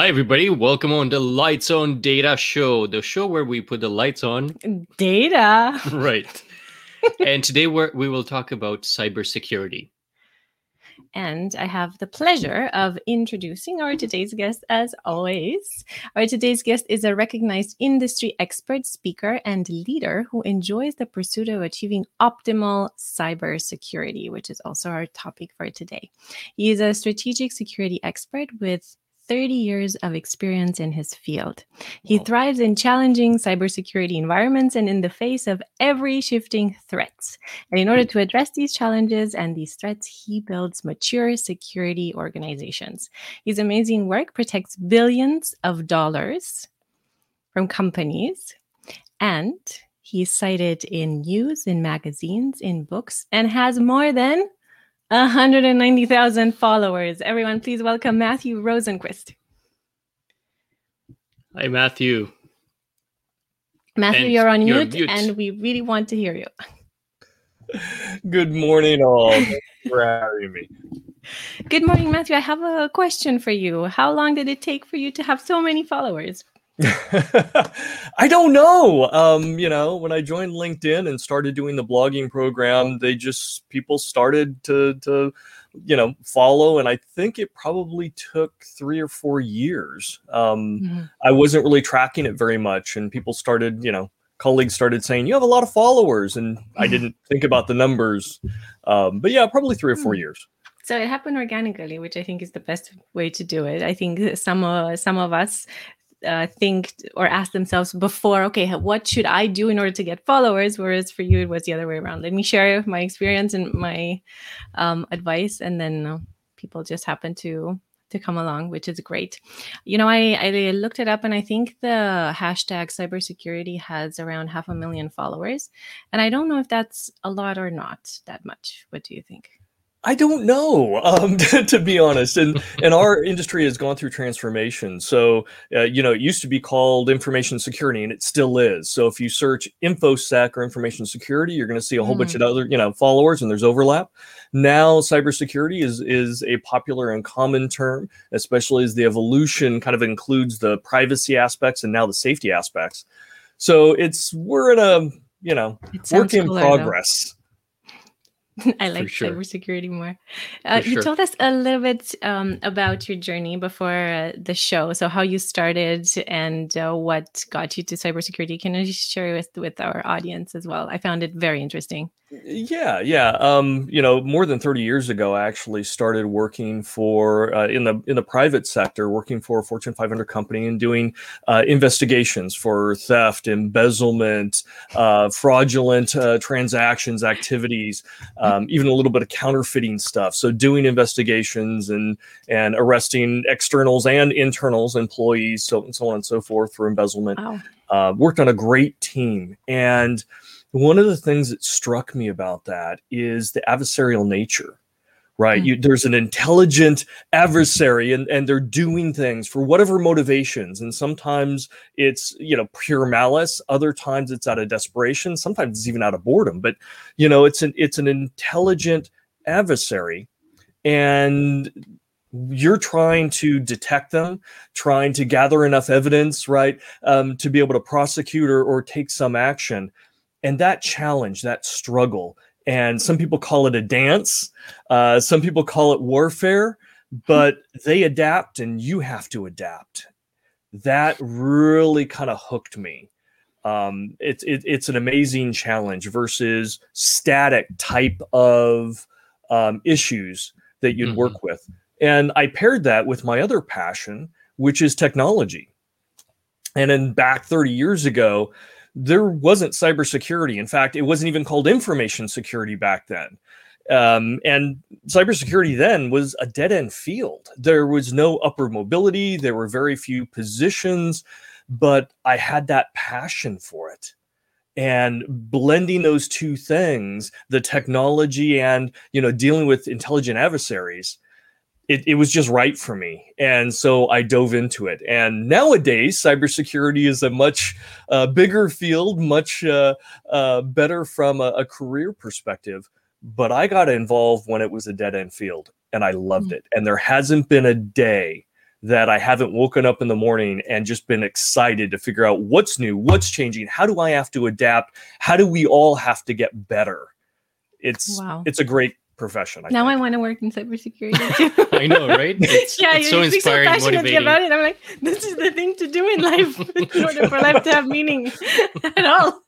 Hi, everybody. Welcome on to Lights on Data show, the show where we put the lights on data. Right. And today we will talk about cybersecurity. And I have the pleasure of introducing our today's guest, as always. Our today's guest is a recognized industry expert, speaker, and leader who enjoys the pursuit of achieving optimal cybersecurity, which is also our topic for today. He is a strategic security expert with 30 years of experience in his field. He thrives in challenging cybersecurity environments and in the face of every shifting threats. And in order to address these challenges and these threats, he builds mature security organizations. His amazing work protects billions of dollars from companies, and he's cited in news, in magazines, in books, and has more than 190,000 followers. Everyone, please welcome Matthew Rosenquist. Hi, Matthew. Matthew, and you're on mute, and we really want to hear you. Good morning, all. Thanks for having me. Good morning, Matthew. I have a question for you. How long did it take for you to have so many followers? I don't know. When I joined LinkedIn and started doing the blogging program, people started to follow. And I think it probably took 3 or 4 years. I wasn't really tracking it very much. And people started, colleagues started saying, you have a lot of followers. And I didn't think about the numbers. Probably 3 or 4 years. So it happened organically, which I think is the best way to do it. I think some of us think or ask themselves before, okay, what should I do in order to get followers? Whereas for you, it was the other way around. Let me share my experience and my advice, and then people just happen to come along, which is great. I looked it up, and I think the hashtag cybersecurity has around 500,000 followers, and I don't know if that's a lot or not that much. What do you think? I don't know, to be honest. And our industry has gone through transformation. So, it used to be called information security, and it still is. So if you search InfoSec or information security, you're going to see a whole bunch of other, followers, and there's overlap. Now, cybersecurity is a popular and common term, especially as the evolution kind of includes the privacy aspects and now the safety aspects. So we're in a, work in progress. Though. I like cybersecurity more. You told us a little bit about your journey before the show. So how you started and what got you to cybersecurity. Can you share with our audience as well? I found it very interesting. Yeah. More than 30 years ago, I actually started working for in the private sector, working for a Fortune 500 company and doing investigations for theft, embezzlement, fraudulent transactions, activities, even a little bit of counterfeiting stuff. So doing investigations and arresting externals and internals, employees, so on and so forth for embezzlement. Wow. Worked on a great team. And one of the things that struck me about that is the adversarial nature, right? Mm-hmm. There's an intelligent adversary and they're doing things for whatever motivations. And sometimes it's, pure malice. Other times it's out of desperation. Sometimes it's even out of boredom. But, it's an intelligent adversary. And you're trying to detect them, trying to gather enough evidence, right, to be able to prosecute or take some action. And that challenge, that struggle, and some people call it a dance, some people call it warfare, but they adapt and you have to adapt. That really kind of hooked me. It's an amazing challenge versus static type of issues that you'd work with. And I paired that with my other passion, which is technology. And then back 30 years ago, there wasn't cybersecurity. In fact, it wasn't even called information security back then. And cybersecurity then was a dead-end field. There was no upward mobility. There were very few positions, but I had that passion for it. And blending those two things, the technology and, dealing with intelligent adversaries, it was just right for me. And so I dove into it. And nowadays, cybersecurity is a much bigger field, much better from a career perspective. But I got involved when it was a dead end field and I loved it. And there hasn't been a day that I haven't woken up in the morning and just been excited to figure out what's new, what's changing, how do I have to adapt, how do we all have to get better? It's a great profession. I want to work in cybersecurity. I know, right? It's so inspiring, so passionate motivating. About it. I'm like, this is the thing to do in life in order for life to have meaning at all.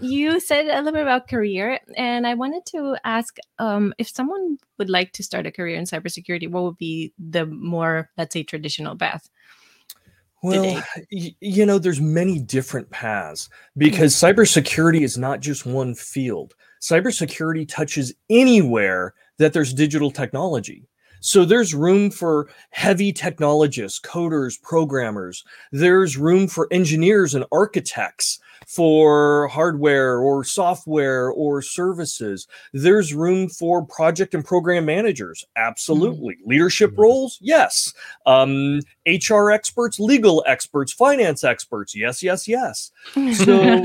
You said a little bit about career, and I wanted to ask if someone would like to start a career in cybersecurity, what would be the more, let's say, traditional path? Well, there's many different paths because cybersecurity is not just one field. Cybersecurity touches anywhere that there's digital technology. So there's room for heavy technologists, coders, programmers. There's room for engineers and architects for hardware or software or services. There's room for project and program managers. Absolutely. Mm-hmm. Leadership roles? Yes. HR experts, legal experts, finance experts. Yes, yes, yes. So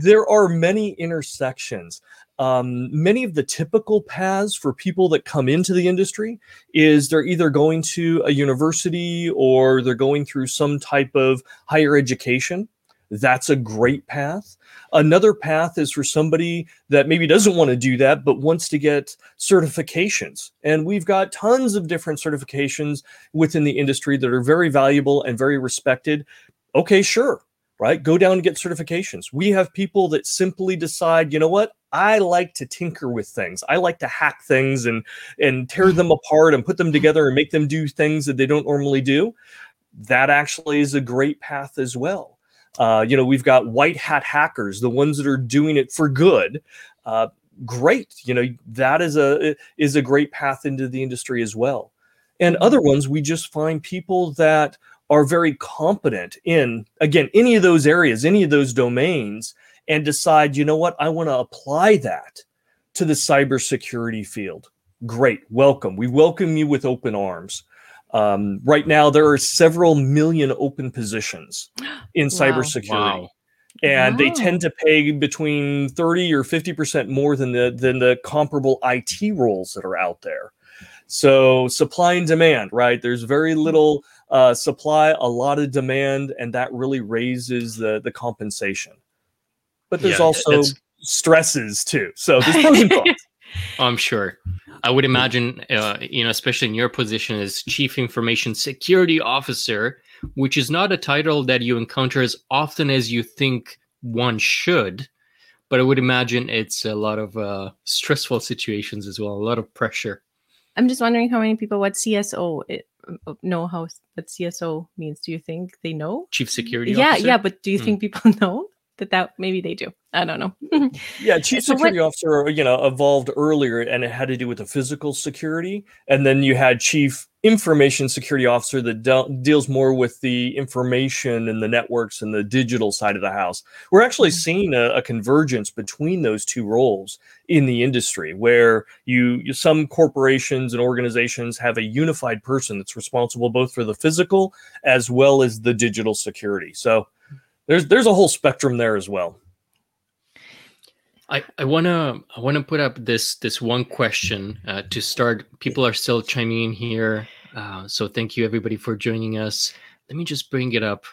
there are many intersections. Many of the typical paths for people that come into the industry is they're either going to a university or they're going through some type of higher education. That's a great path. Another path is for somebody that maybe doesn't want to do that, but wants to get certifications. And we've got tons of different certifications within the industry that are very valuable and very respected. Okay, sure, right? Go down and get certifications. We have people that simply decide, you know what? I like to tinker with things. I like to hack things and tear them apart and put them together and make them do things that they don't normally do. That actually is a great path as well. We've got white hat hackers, the ones that are doing it for good. Great. That is a great path into the industry as well. And other ones, we just find people that are very competent in, again, any of those areas, any of those domains, and decide, you know what, I want to apply that to the cybersecurity field. Great. Welcome. We welcome you with open arms. Right now, there are several million open positions in cybersecurity, and they tend to pay between 30 or 50% more than the comparable IT roles that are out there. So supply and demand, right? There's very little supply, a lot of demand, and that really raises the compensation. But there's also stresses too. So there's pros and cons. I'm sure. I would imagine, especially in your position as Chief Information Security Officer, which is not a title that you encounter as often as you think one should, but I would imagine it's a lot of stressful situations as well, a lot of pressure. I'm just wondering how many people what CSO means. Do you think they know? Chief Security Officer? Yeah, but do you think people know? That maybe they do. I don't know. Chief Security Officer, evolved earlier, and it had to do with the physical security. And then you had Chief Information Security Officer that deals more with the information and the networks and the digital side of the house. We're actually seeing a convergence between those two roles in the industry, where some corporations and organizations have a unified person that's responsible both for the physical as well as the digital security. So There's a whole spectrum there as well. I wanna put up this one question to start. People are still chiming in here, so thank you everybody for joining us. Let me just bring it up,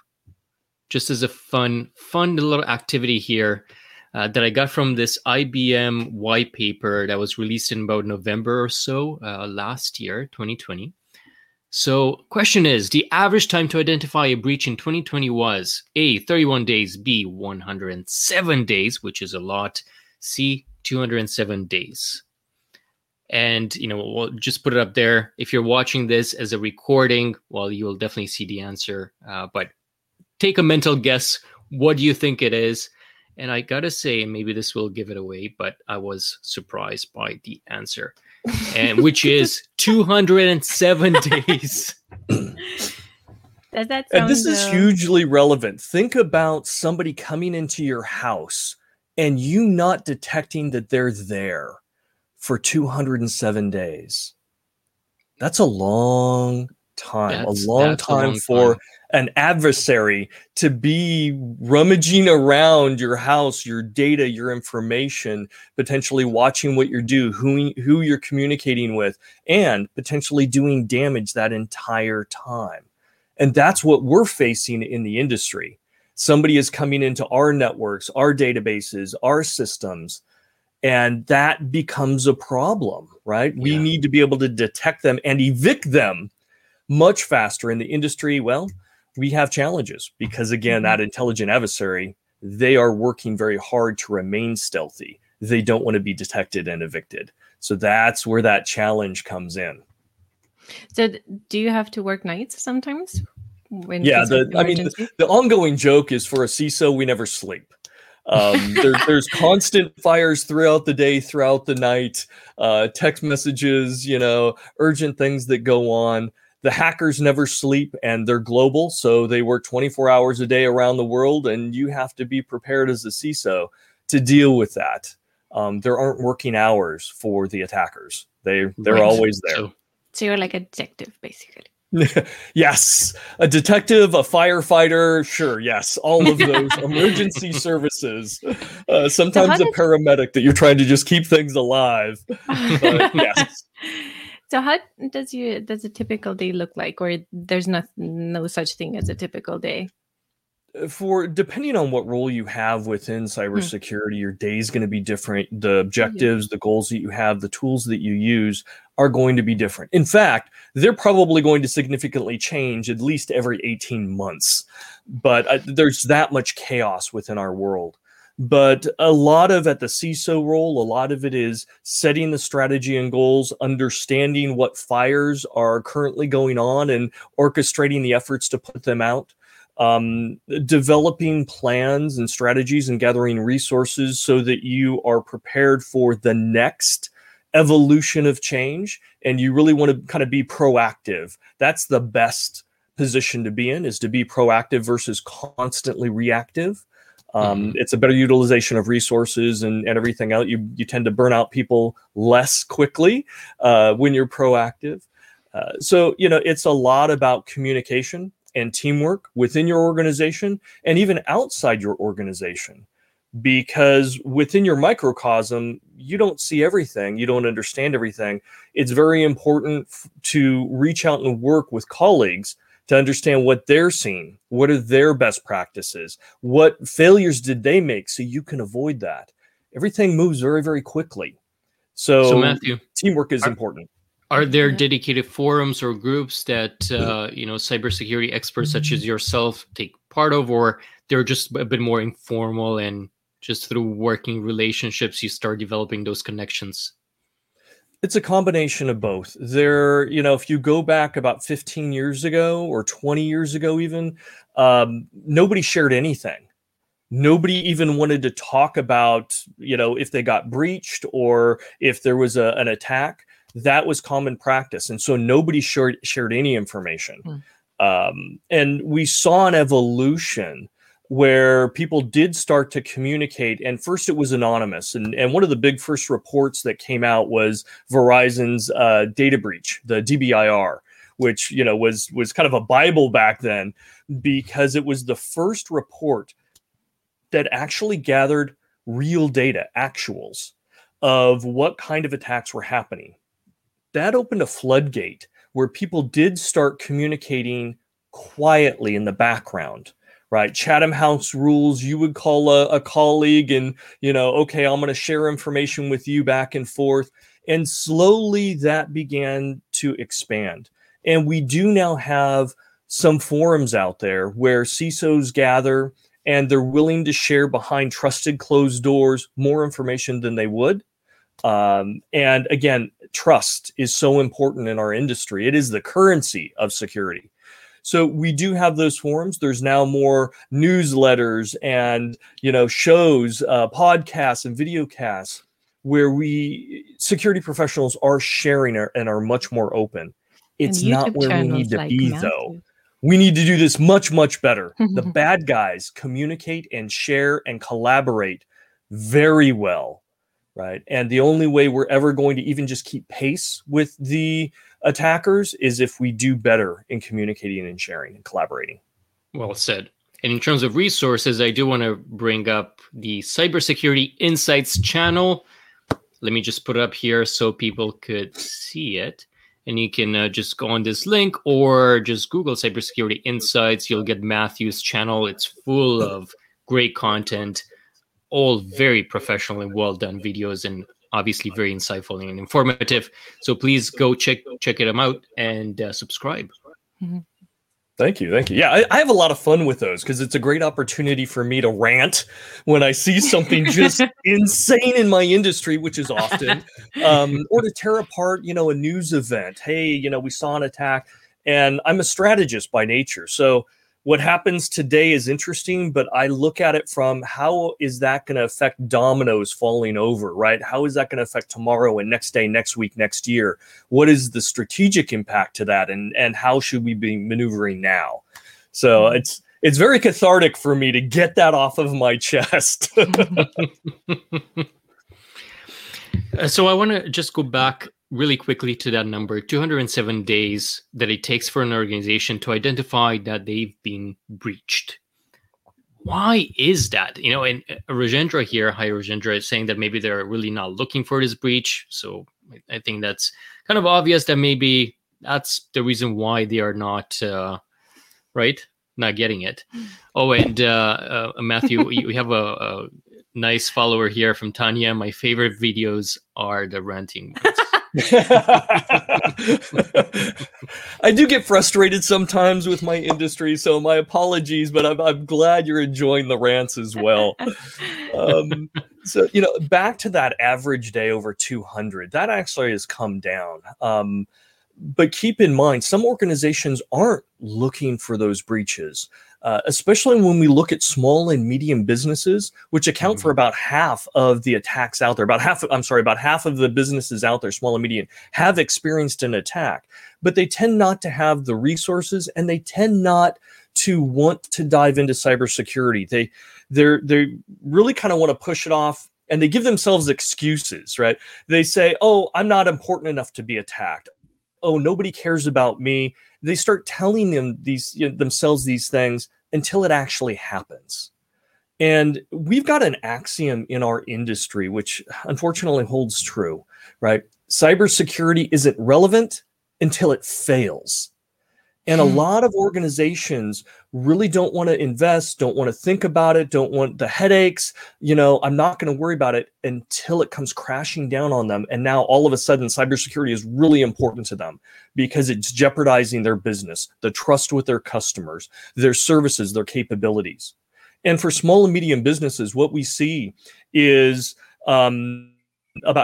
just as a fun little activity here that I got from this IBM white paper that was released in about November or so last year, 2020. So question is, the average time to identify a breach in 2020 was A, 31 days, B, 107 days, which is a lot, C, 207 days. And, we'll just put it up there. If you're watching this as a recording, well, you will definitely see the answer. But take a mental guess. What do you think it is? And I got to say, maybe this will give it away, but I was surprised by the answer. And which is 207 days. Does that sound and this is hugely relevant. Think about somebody coming into your house and you not detecting that they're there for 207 days. That's a long time, a long time for an adversary to be rummaging around your house, your data, your information, potentially watching what you do, who you're communicating with, and potentially doing damage that entire time. And that's what we're facing in the industry. Somebody is coming into our networks, our databases, our systems, and that becomes a problem, right? Yeah. We need to be able to detect them and evict them much faster. In the industry, well, we have challenges because, again, that intelligent adversary, they are working very hard to remain stealthy. They don't want to be detected and evicted. So that's where that challenge comes in. So do you have to work nights sometimes? The ongoing joke is for a CISO, we never sleep. There's constant fires throughout the day, throughout the night, text messages, urgent things that go on. The hackers never sleep, and they're global. So they work 24 hours a day around the world, and you have to be prepared as a CISO to deal with that. There aren't working hours for the attackers. They're right. Always there. So you're like a detective, basically. Yes, a detective, a firefighter, sure, yes, all of those emergency services. Sometimes a paramedic that you're trying to just keep things alive. But yes. So how does a typical day look like, or there's no such thing as a typical day? Depending on what role you have within cybersecurity, your day is going to be different. The objectives, the goals that you have, the tools that you use are going to be different. In fact, they're probably going to significantly change at least every 18 months. But there's that much chaos within our world. But a lot of at the CISO role, a lot of it is setting the strategy and goals, understanding what fires are currently going on and orchestrating the efforts to put them out. Developing plans and strategies and gathering resources so that you are prepared for the next evolution of change. And you really want to kind of be proactive. That's the best position to be in, is to be proactive versus constantly reactive. It's a better utilization of resources and everything else. You tend to burn out people less quickly when you're proactive. So, it's a lot about communication and teamwork within your organization and even outside your organization, because within your microcosm, you don't see everything. You don't understand everything. It's very important to reach out and work with colleagues to understand what they're seeing. What are their best practices? What failures did they make so you can avoid that? Everything moves very, very quickly. So Matthew, teamwork is important. Are there dedicated forums or groups that, cybersecurity experts such as yourself take part of, or they're just a bit more informal and just through working relationships, you start developing those connections? It's a combination of both. There, if you go back about 15 years ago or 20 years ago, even, nobody shared anything. Nobody even wanted to talk about, if they got breached or if there was an attack. That was common practice. And so nobody shared any information. And we saw an evolution where people did start to communicate. And first it was anonymous. And one of the big first reports that came out was Verizon's data breach, the DBIR, which was kind of a Bible back then, because it was the first report that actually gathered real data, actuals, of what kind of attacks were happening. That opened a floodgate where people did start communicating quietly in the background, right? Chatham House rules, you would call a colleague and, I'm going to share information with you back and forth. And slowly that began to expand. And we do now have some forums out there where CISOs gather and they're willing to share behind trusted closed doors more information than they would. And again, trust is so important in our industry. It is the currency of security. So we do have those forums. There's now more newsletters and, shows, podcasts and videocasts where security professionals are sharing and are much more open. It's not where we need to be, though. We need to do this much, much better. The bad guys communicate and share and collaborate very well. right? And the only way we're ever going to even just keep pace with the attackers is if we do better in communicating and sharing and collaborating. Well said. And in terms of resources, I do want to bring up the Cybersecurity Insights channel. Let me just put it up here so people could see it. And you can just go on this link or just Google Cybersecurity Insights. You'll get Matthew's channel. It's full of great content, all very professional and well-done videos, and obviously very insightful and informative. So please go check them out and subscribe. Mm-hmm. Thank you. Thank you. Yeah, I have a lot of fun with those because it's a great opportunity for me to rant when I see something just insane in my industry, which is often, or to tear apart, a news event. Hey, we saw an attack, and I'm a strategist by nature. So what happens today is interesting, but I look at it from how is that going to affect dominoes falling over, right? How is that going to affect tomorrow and next day, next week, next year? What is the strategic impact to that? And how should we be maneuvering now? So it's very cathartic for me to get that off of my chest. So I want to just go back really quickly to that number, 207 days that it takes for an organization to identify that they've been breached. Why is that? And Rajendra here, hi Rajendra, is saying that maybe they're really not looking for this breach. So I think that's kind of obvious that maybe that's the reason why they are not, not getting it. Oh, and Matthew, you have a nice follower here from Tanya. My favorite videos are the ranting ones. I do get frustrated sometimes with my industry, so my apologies, but I'm glad you're enjoying the rants as well. So back to that average day over 200, that actually has come down. But keep in mind, some organizations aren't looking for those breaches, especially when we look at small and medium businesses, which account for about half of the attacks out there. About half of the businesses out there, small and medium, have experienced an attack, but they tend not to have the resources and they tend not to want to dive into cybersecurity. They really kind of want to push it off. And they give themselves excuses, right? They say, oh, I'm not important enough to be attacked. Oh, nobody cares about me. They start telling them themselves these things until it actually happens. And we've got an axiom in our industry, which unfortunately holds true, right? Cybersecurity isn't relevant until it fails. And a lot of organizations really don't want to invest, don't want to think about it, don't want the headaches. I'm not going to worry about it until it comes crashing down on them. And now all of a sudden, cybersecurity is really important to them because it's jeopardizing their business, the trust with their customers, their services, their capabilities. And for small and medium businesses, what we see is about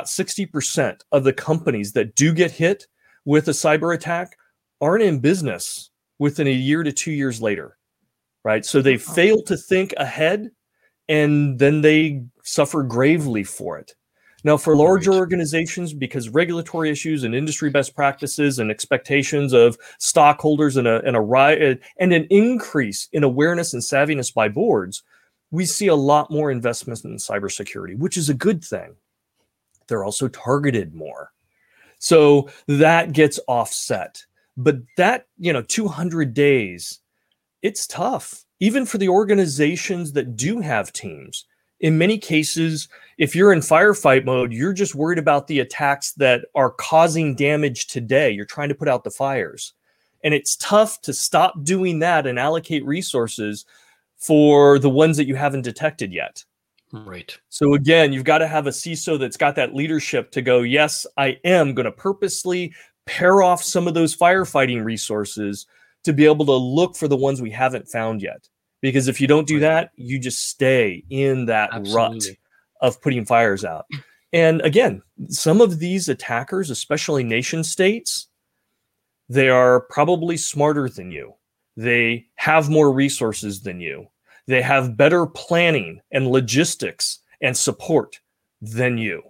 60% of the companies that do get hit with a cyber attack aren't in business within a year to 2 years later, right? So they fail to think ahead and then they suffer gravely for it. Now for larger organizations, because regulatory issues and industry best practices and expectations of stockholders and an increase in awareness and savviness by boards, we see a lot more investments in cybersecurity, which is a good thing. They're also targeted more. So that gets offset. But that, 200 days, it's tough, even for the organizations that do have teams. In many cases, if you're in firefight mode, you're just worried about the attacks that are causing damage today. You're trying to put out the fires. And it's tough to stop doing that and allocate resources for the ones that you haven't detected yet. Right. So again, you've got to have a CISO that's got that leadership to go, yes, I am going to purposely pair off some of those firefighting resources to be able to look for the ones we haven't found yet. Because if you don't do that, you just stay in that rut of putting fires out. And again, some of these attackers, especially nation states, they are probably smarter than you. They have more resources than you. They have better planning and logistics and support than you.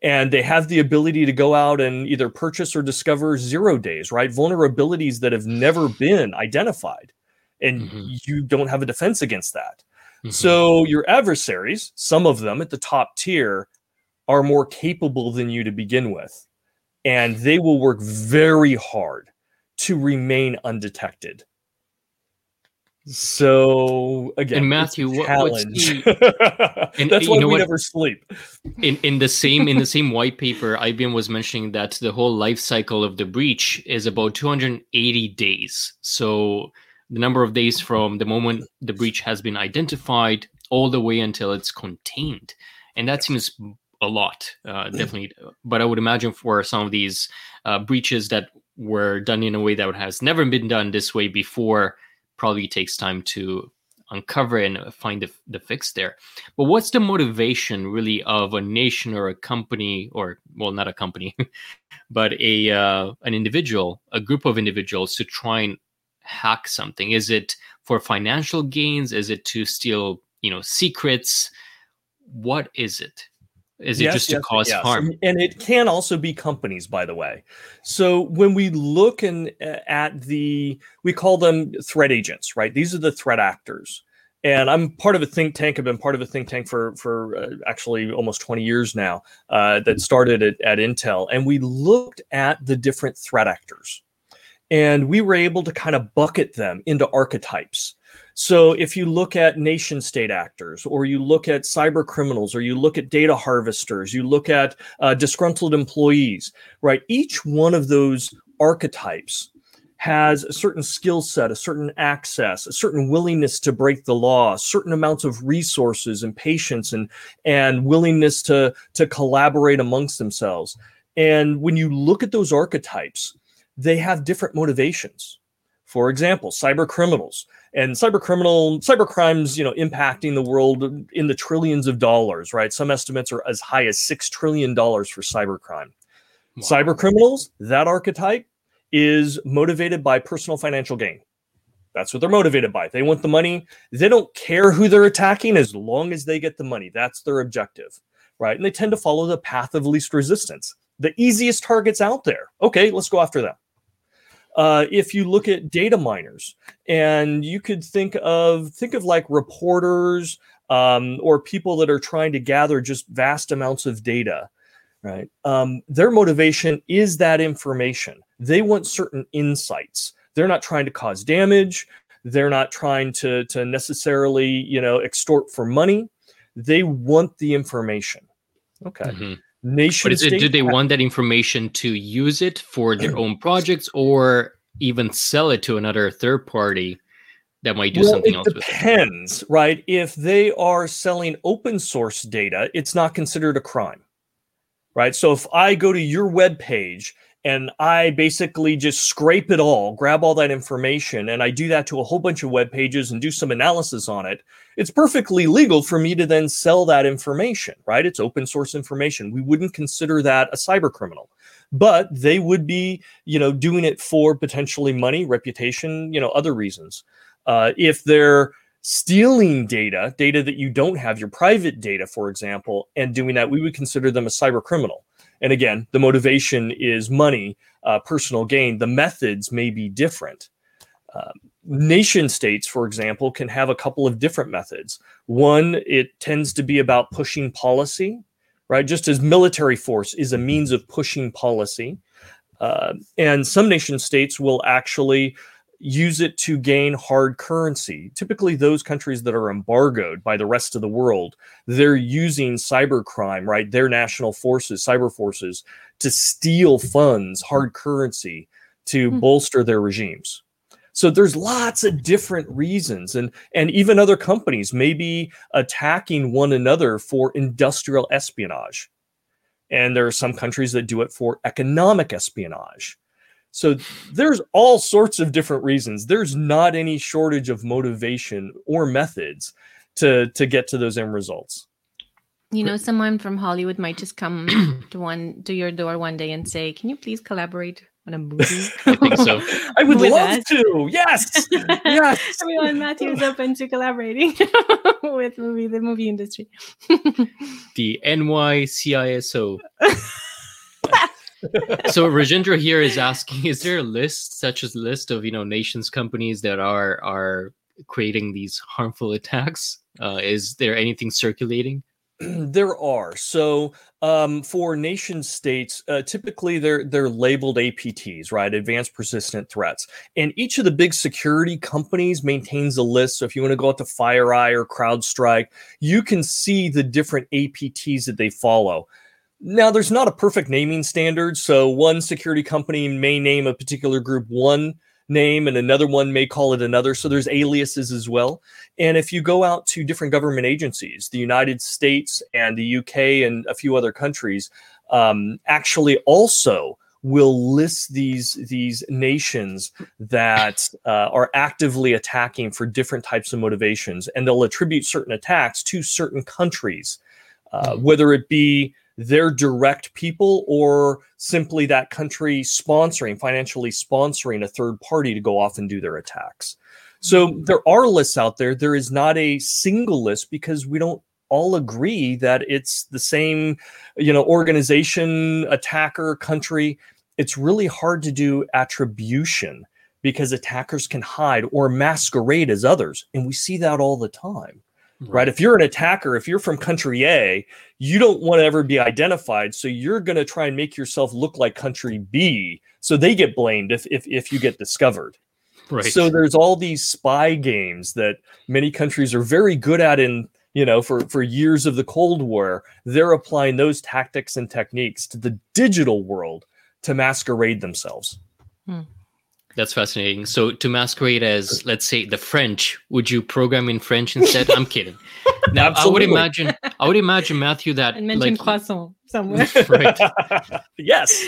And they have the ability to go out and either purchase or discover 0 days, right? Vulnerabilities that have never been identified. And you don't have a defense against that. So your adversaries, some of them at the top tier, are more capable than you to begin with, and they will work very hard to remain undetected. So again, and Matthew, that's why we never sleep. In the same white paper, IBM was mentioning that the whole life cycle of the breach is about 280 days. So the number of days from the moment the breach has been identified all the way until it's contained, and that seems a lot, definitely. But I would imagine for some of these breaches that were done in a way that has never been done this way before, probably takes time to uncover and find the fix there. But what's the motivation really of a nation or a company, or well, not a company, but an individual, a group of individuals to try and hack something? Is it for financial gains? Is it to steal, secrets? What is it? Is it to cause harm? And it can also be companies, by the way. So when we look we call them threat agents, right? These are the threat actors. And I'm part of a think tank. I've been part of a think tank for actually almost 20 years now that started at Intel. And we looked at the different threat actors. And we were able to kind of bucket them into archetypes. So if you look at nation state actors, or you look at cyber criminals, or you look at data harvesters, you look at disgruntled employees, right? Each one of those archetypes has a certain skill set, a certain access, a certain willingness to break the law, certain amounts of resources and patience and willingness to collaborate amongst themselves. And when you look at those archetypes, they have different motivations. For example, cyber criminals and cybercrimes, impacting the world in the trillions of dollars, right? Some estimates are as high as $6 trillion for cybercrime. Wow. Cyber criminals, that archetype is motivated by personal financial gain. That's what they're motivated by. They want the money. They don't care who they're attacking as long as they get the money. That's their objective, right? And they tend to follow the path of least resistance. The easiest targets out there. Okay, let's go after them. If you look at data miners, and you could think of like reporters or people that are trying to gather just vast amounts of data, right? Their motivation is that information. They want certain insights. They're not trying to cause damage. They're not trying to necessarily, extort for money. They want the information. Okay. Mm-hmm. Nation state. Do they want that information to use it for their own projects, or even sell it to another third party that might do something else with it? It depends, right? If they are selling open source data, it's not considered a crime, right? So if I go to your web page and I basically just scrape it all, grab all that information, and I do that to a whole bunch of web pages and do some analysis on it, it's perfectly legal for me to then sell that information, right? It's open source information. We wouldn't consider that a cyber criminal, but they would be, doing it for potentially money, reputation, other reasons. If they're stealing data that you don't have, your private data, for example, and doing that, we would consider them a cyber criminal. And again, the motivation is money, personal gain. The methods may be different. Nation states, for example, can have a couple of different methods. One, it tends to be about pushing policy, right? Just as military force is a means of pushing policy. And some nation states will actually use it to gain hard currency. Typically, those countries that are embargoed by the rest of the world, they're using cybercrime, right? Their national forces, cyber forces, to steal funds, hard currency, to bolster their regimes. So there's lots of different reasons. And even other companies may be attacking one another for industrial espionage. And there are some countries that do it for economic espionage. So there's all sorts of different reasons. There's not any shortage of motivation or methods to get to those end results. Someone from Hollywood might just come to your door one day and say, "Can you please collaborate on a movie?" I think so. I would love to. Yes. Yes. Everyone, Matthew is open to collaborating with the movie industry. The NYCISO. So Rajendra here is asking, is there a list, such as a list of, nations, companies that are creating these harmful attacks? Is there anything circulating? There are. So for nation states, typically they're labeled APTs, right? Advanced Persistent Threats. And each of the big security companies maintains a list. So if you want to go out to FireEye or CrowdStrike, you can see the different APTs that they follow. Now, there's not a perfect naming standard. So one security company may name a particular group one name and another one may call it another. So there's aliases as well. And if you go out to different government agencies, the United States and the UK and a few other countries actually also will list these nations that are actively attacking for different types of motivations. And they'll attribute certain attacks to certain countries, whether it be their direct people or simply that country sponsoring, financially sponsoring a third party to go off and do their attacks. So there are lists out there. There is not a single list because we don't all agree that it's the same, organization, attacker, country. It's really hard to do attribution because attackers can hide or masquerade as others. And we see that all the time. Right. If you're an attacker, if you're from country A, you don't want to ever be identified. So you're going to try and make yourself look like country B. So they get blamed if you get discovered. Right. So there's all these spy games that many countries are very good at in, for years of the Cold War. They're applying those tactics and techniques to the digital world to masquerade themselves. Hmm. That's fascinating. So to masquerade as, let's say, the French, would you program in French instead? I'm kidding. Now, I would imagine, Matthew, that... And mention croissant somewhere. Right. Yes.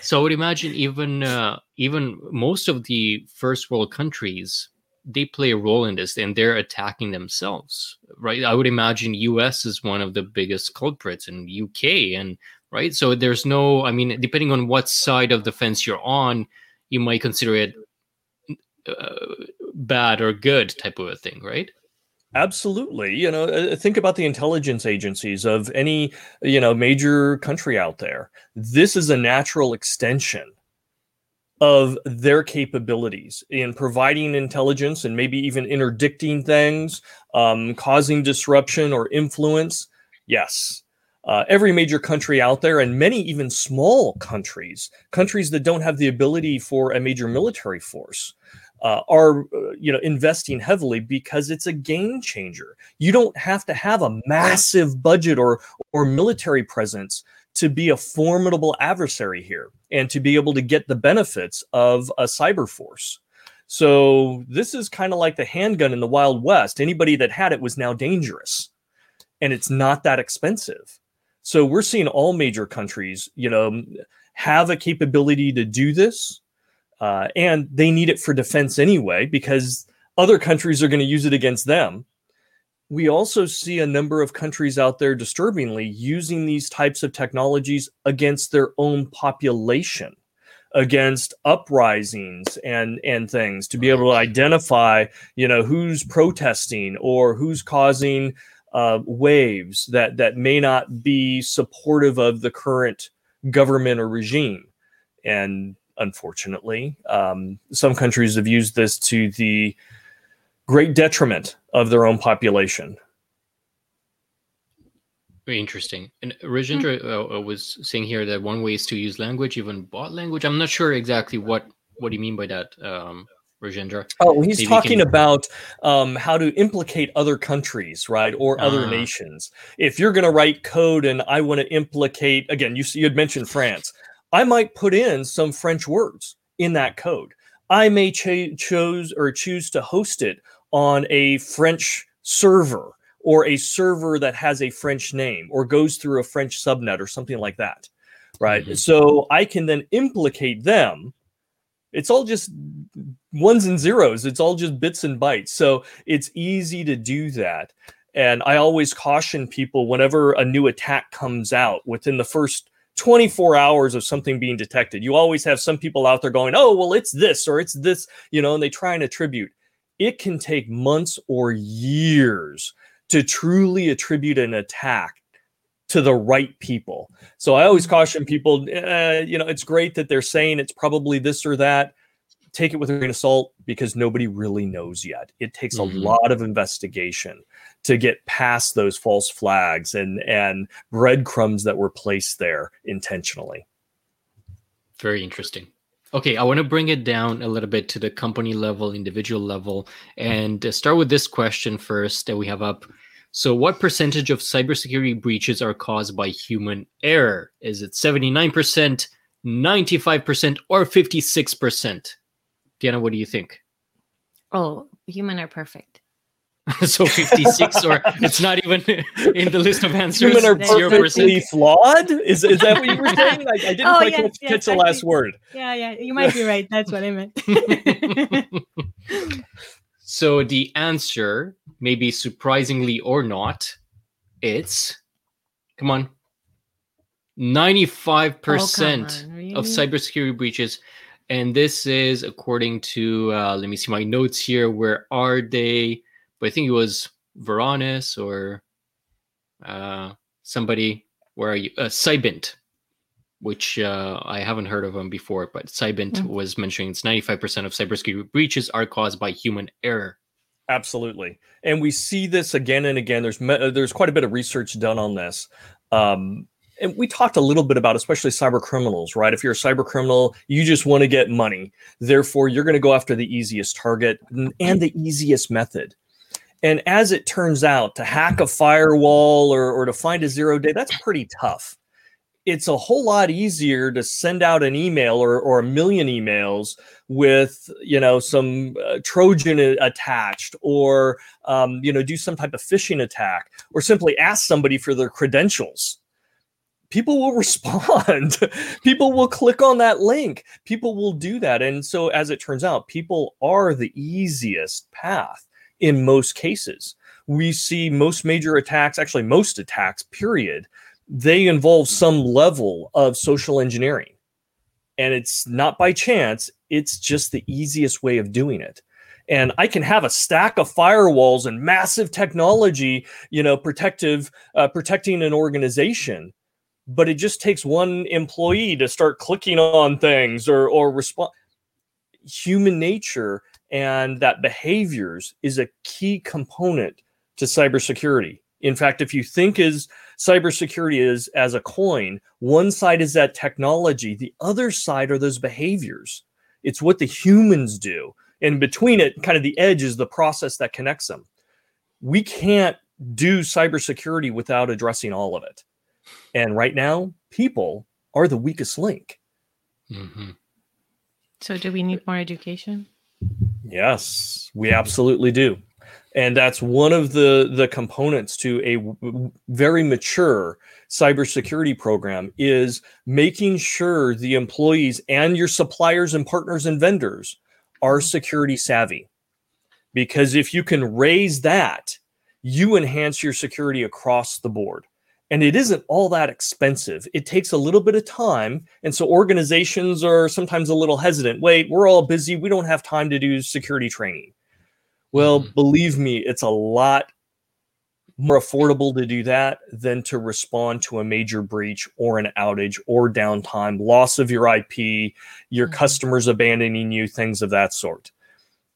So I would imagine even most of the first world countries, they play a role in this and they're attacking themselves, right? I would imagine US is one of the biggest culprits and UK, and right? So there's no... I mean, depending on what side of the fence you're on, you might consider it bad or good type of a thing, right? Absolutely. Think about the intelligence agencies of any, major country out there. This is a natural extension of their capabilities in providing intelligence and maybe even interdicting things, causing disruption or influence. Yes. Every major country out there, and many even small countries that don't have the ability for a major military force, are investing heavily because it's a game changer. You don't have to have a massive budget or military presence to be a formidable adversary here and to be able to get the benefits of a cyber force. So this is kind of like the handgun in the Wild West. Anybody that had it was now dangerous, and it's not that expensive. So we're seeing all major countries, have a capability to do this, and they need it for defense anyway, because other countries are going to use it against them. We also see a number of countries out there, disturbingly, using these types of technologies against their own population, against uprisings and things, to be able to identify, who's protesting or who's causing waves that may not be supportive of the current government or regime. And unfortunately, some countries have used this to the great detriment of their own population. Very interesting. And Rajendra was saying here that one way is to use language, even bot language. I'm not sure exactly what do you mean by that, Rajendra? Oh, he's talking about how to implicate other countries, right, or other nations. If you're going to write code and I want to implicate, again, you had mentioned France, I might put in some French words in that code. I may choose to host it on a French server or a server that has a French name or goes through a French subnet or something like that, right? Mm-hmm. So I can then implicate them. It's all just ones and zeros. It's all just bits and bytes. So it's easy to do that. And I always caution people whenever a new attack comes out, within the first 24 hours of something being detected, you always have some people out there going, oh, well, it's this or it's this, and they try and attribute. It can take months or years to truly attribute an attack to the right people. So I always caution people, it's great that they're saying it's probably this or that. take it with a grain of salt because nobody really knows yet. It takes a lot of investigation to get past those false flags and breadcrumbs that were placed there intentionally. Very interesting. Okay, I want to bring it down a little bit to the company level, individual level, and start with this question first that we have up. So what percentage of cybersecurity breaches are caused by human error? Is it 79%, 95%, or 56%? Deanna, what do you think? Oh, human are perfect. So 56, or it's not even in the list of answers. Human are perfectly flawed? Is that what you were saying? Like, I didn't catch the last word. Yeah, you might be right. That's what I meant. So the answer, maybe surprisingly or not, it's, come on, 95% of cybersecurity breaches. And this is according to, let me see my notes here. Where are they? But I think it was Varonis or somebody. Where are you? Cybint, which I haven't heard of them before, but Cybint was mentioning it's 95% of cybersecurity breaches are caused by human error. Absolutely. And we see this again and again. There's quite a bit of research done on this. And we talked a little bit about, especially cyber criminals, right? If you're a cyber criminal, you just want to get money. Therefore, you're going to go after the easiest target and the easiest method. And as it turns out, to hack a firewall or to find a zero-day, that's pretty tough. It's a whole lot easier to send out an email or a million emails with, some Trojan attached or, do some type of phishing attack or simply ask somebody for their credentials. People will respond. People will click on that link. People will do that. And so as it turns out, people are the easiest path in most cases. We see most major attacks, actually most attacks, period, they involve some level of social engineering. And it's not by chance. It's just the easiest way of doing it. And I can have a stack of firewalls and massive technology, protecting an organization. But it just takes one employee to start clicking on things or respond. Human nature and that behaviors is a key component to cybersecurity. In fact, if you think is cybersecurity is as a coin, one side is that technology, the other side are those behaviors. It's what the humans do. And between it, kind of the edge is the process that connects them. We can't do cybersecurity without addressing all of it. And right now, people are the weakest link. Mm-hmm. So do we need more education? Yes, we absolutely do. And that's one of the components to a very mature cybersecurity program is making sure the employees and your suppliers and partners and vendors are security savvy. Because if you can raise that, you enhance your security across the board. And it isn't all that expensive. It takes a little bit of time. And so organizations are sometimes a little hesitant. Wait, we're all busy. We don't have time to do security training. Well, believe me, it's a lot more affordable to do that than to respond to a major breach or an outage or downtime, loss of your IP, your customers abandoning you, things of that sort.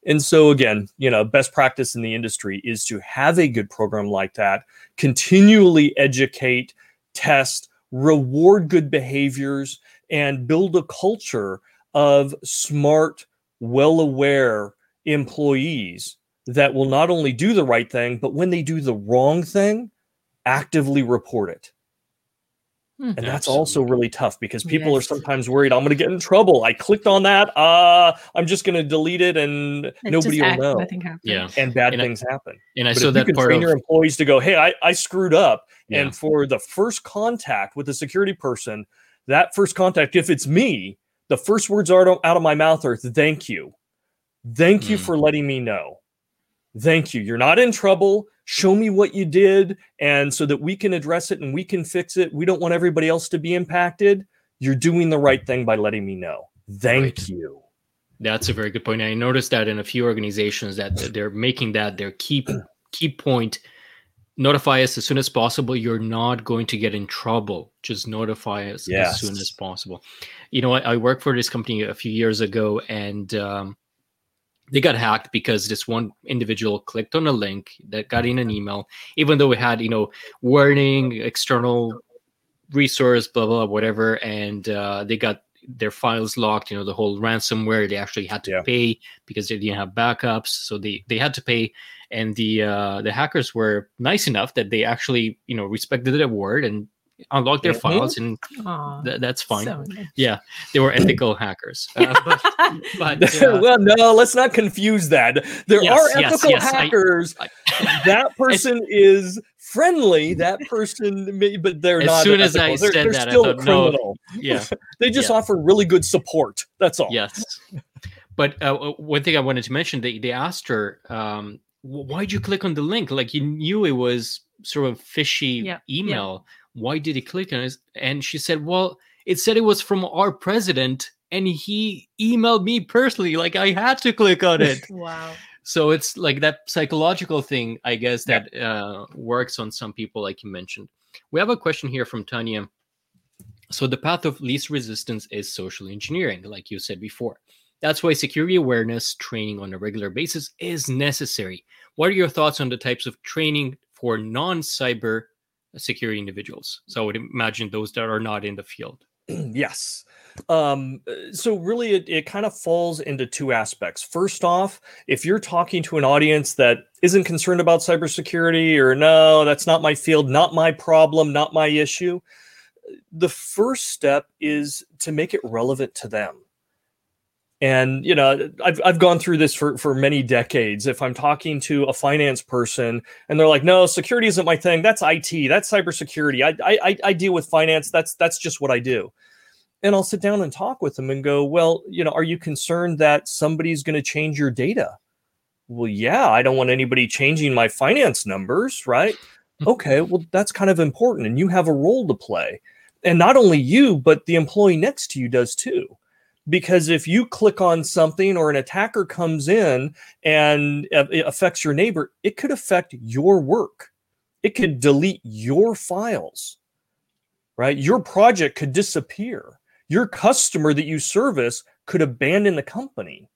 And so again, best practice in the industry is to have a good program like that, continually educate, test, reward good behaviors, and build a culture of smart, well-aware employees that will not only do the right thing, but when they do the wrong thing, actively report it. And that's also really tough because people are sometimes worried, I'm going to get in trouble. I clicked on that. I'm just going to delete it and nobody will know. Nothing happens. Yeah. And things happen. And I saw that part train your employees to go, hey, I screwed up. Yeah. And for the first contact with the security person, that first contact, if it's me, the first words out of my mouth are, thank you. Thank you for letting me know. Thank you. You're not in trouble. Show me what you did. And so that we can address it and we can fix it. We don't want everybody else to be impacted. You're doing the right thing by letting me know. Thank you. That's a very good point. I noticed that in a few organizations that they're making that their key point notify us as soon as possible. You're not going to get in trouble. Just notify us as soon as possible. You know, I worked for this company a few years ago, and they got hacked because this one individual clicked on a link that got in an email, even though it had, you know, warning, external resource, blah, blah, whatever. And they got their files locked, you know, the whole ransomware. They actually had to pay because they didn't have backups. So they had to pay. And the hackers were nice enough that they actually, you know, respected their word and unlocked their files, and that's fine. So nice. Yeah, they were ethical hackers. But well, no, let's not confuse that. There are ethical hackers. That person is friendly. That person, but they're not. As soon as I said they're that, still I thought, criminal. No. Yeah, they just offer really good support. That's all. Yes, but one thing I wanted to mention, they asked her, why'd you click on the link? Like, you knew it was sort of fishy email. Yeah. Why did he click on it? And she said, well, it said it was from our president and he emailed me personally. Like, I had to click on it. Wow. So it's like that psychological thing, I guess, that works on some people, like you mentioned. We have a question here from Tanya. So the path of least resistance is social engineering, like you said before. That's why security awareness training on a regular basis is necessary. What are your thoughts on the types of training for non-cyber security individuals? So I would imagine those that are not in the field. Yes. So really, it kind of falls into two aspects. First off, if you're talking to an audience that isn't concerned about cybersecurity, or no, that's not my field, not my problem, not my issue, the first step is to make it relevant to them. And, you know, I've gone through this for many decades. If I'm talking to a finance person and they're like, no, security isn't my thing. That's IT. That's cybersecurity. I deal with finance. That's just what I do. And I'll sit down and talk with them and go, well, you know, are you concerned that somebody's going to change your data? Well, yeah, I don't want anybody changing my finance numbers, right? Okay, well, that's kind of important. And you have a role to play. And not only you, but the employee next to you does too. Because if you click on something or an attacker comes in and it affects your neighbor, it could affect your work. It could delete your files, right? Your project could disappear. Your customer that you service could abandon the company.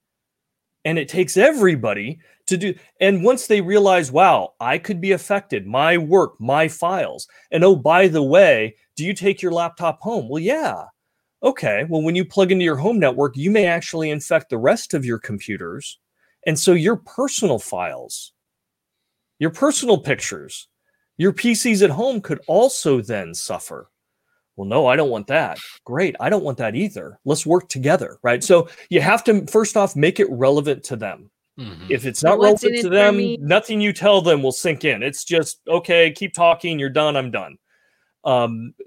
And it takes everybody to do. And once they realize, wow, I could be affected, my work, my files. And oh, by the way, do you take your laptop home? Well, yeah. Okay, well, when you plug into your home network, you may actually infect the rest of your computers. And so your personal files, your personal pictures, your PCs at home could also then suffer. Well, no, I don't want that. Great, I don't want that either. Let's work together, right? So you have to, first off, make it relevant to them. Mm-hmm. If it's not relevant to them, nothing you tell them will sink in. It's just, okay, keep talking, you're done, I'm done.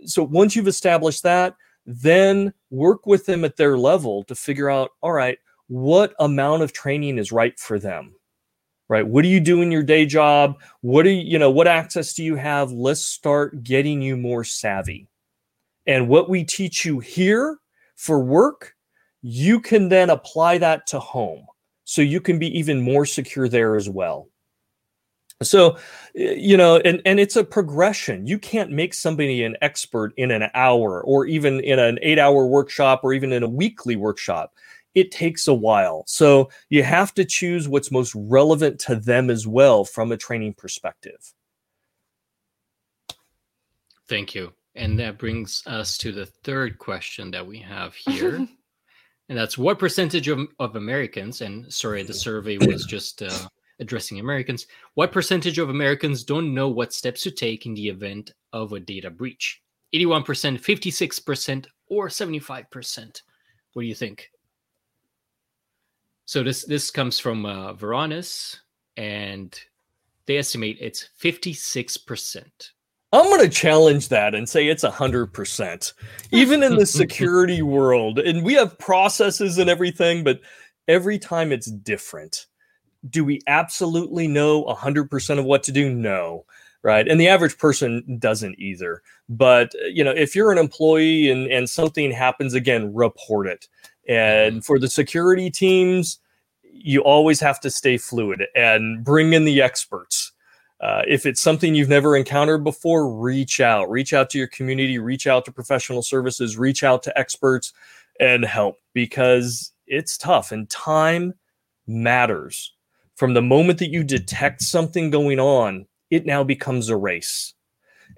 So once you've established that, then work with them at their level to figure out, all right, what amount of training is right for them, right? What do you do in your day job? What do you, you know, what access do you have? Let's start getting you more savvy. And what we teach you here for work, you can then apply that to home. So you can be even more secure there as well. So, you know, and it's a progression. You can't make somebody an expert in an hour or even in an 8-hour workshop or even in a weekly workshop. It takes a while. So you have to choose what's most relevant to them as well from a training perspective. Thank you. And that brings us to the third question that we have here. And that's, what percentage of Americans, and sorry, the survey was just... addressing Americans, what percentage of Americans don't know what steps to take in the event of a data breach? 81%, 56%, or 75%? What do you think? So this comes from Veronis, and they estimate it's 56%. I'm going to challenge that and say it's 100%. Even in the security world, and we have processes and everything, but every time it's different. Do we absolutely know 100% of what to do? No, right? And the average person doesn't either. But, you know, if you're an employee and something happens, again, report it. And for the security teams, you always have to stay fluid and bring in the experts. If it's something you've never encountered before, reach out to your community, reach out to professional services, reach out to experts and help, because it's tough and time matters. From the moment that you detect something going on, it now becomes a race.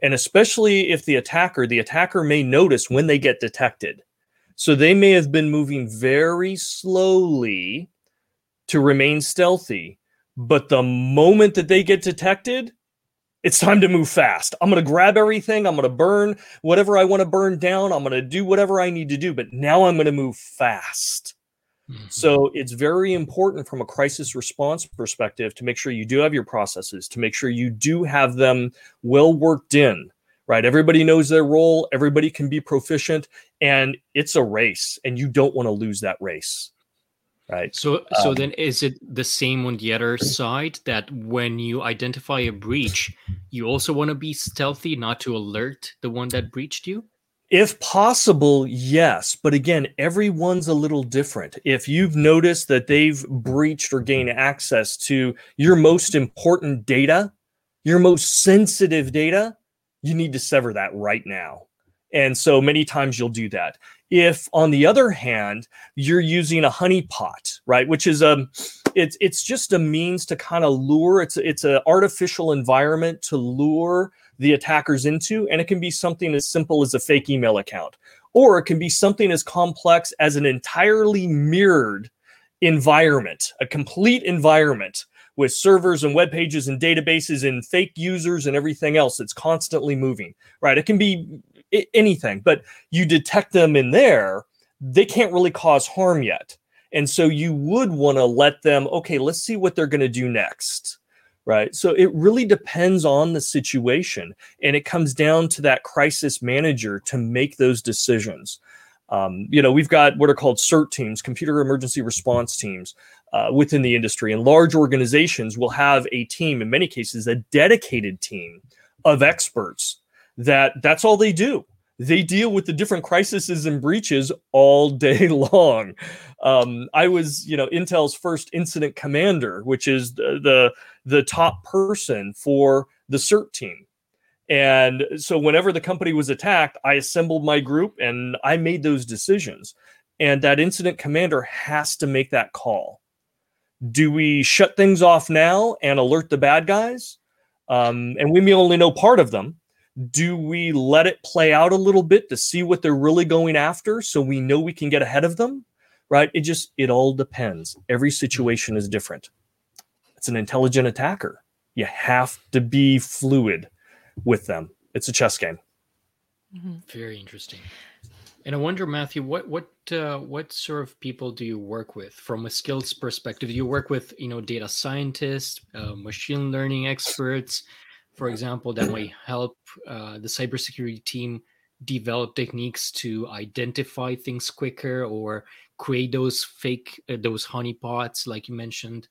And especially if the attacker may notice when they get detected. So they may have been moving very slowly to remain stealthy, but the moment that they get detected, it's time to move fast. I'm going to grab everything. I'm going to burn whatever I want to burn down. I'm going to do whatever I need to do, but now I'm going to move fast. Mm-hmm. So it's very important from a crisis response perspective to make sure you do have your processes, to make sure you do have them well worked in, right? Everybody knows their role. Everybody can be proficient, and it's a race, and you don't want to lose that race. Right. So then is it the same on the other side, that when you identify a breach, you also want to be stealthy, not to alert the one that breached you? If possible, yes. But again, everyone's a little different. If you've noticed that they've breached or gained access to your most important data, your most sensitive data, you need to sever that right now. And so many times you'll do that. If, on the other hand, you're using a honeypot, right, which is it's just a means to kind of lure. It's an artificial environment to lure the attackers into, and it can be something as simple as a fake email account, or it can be something as complex as an entirely mirrored environment, a complete environment with servers and web pages and databases and fake users and everything else that's constantly moving, right? It can be anything, but you detect them in there, they can't really cause harm yet. And so you would want to let them, okay, let's see what they're going to do next. Right. So it really depends on the situation, and it comes down to that crisis manager to make those decisions. We've got what are called CERT teams, computer emergency response teams, within the industry, and large organizations will have a team, in many cases, a dedicated team of experts that's all they do. They deal with the different crises and breaches all day long. I was, Intel's first incident commander, which is the top person for the CERT team. And so whenever the company was attacked, I assembled my group and I made those decisions. And that incident commander has to make that call. Do we shut things off now and alert the bad guys? And we may only know part of them. Do we let it play out a little bit to see what they're really going after so we know we can get ahead of them, right? It all depends. Every situation is different. It's an intelligent attacker. You have to be fluid with them. It's a chess game. Mm-hmm. Very interesting. And I wonder, Matthew, what sort of people do you work with from a skills perspective? Do you work with, data scientists, machine learning experts, for example, that might help the cybersecurity team develop techniques to identify things quicker or create those those honeypots, like you mentioned,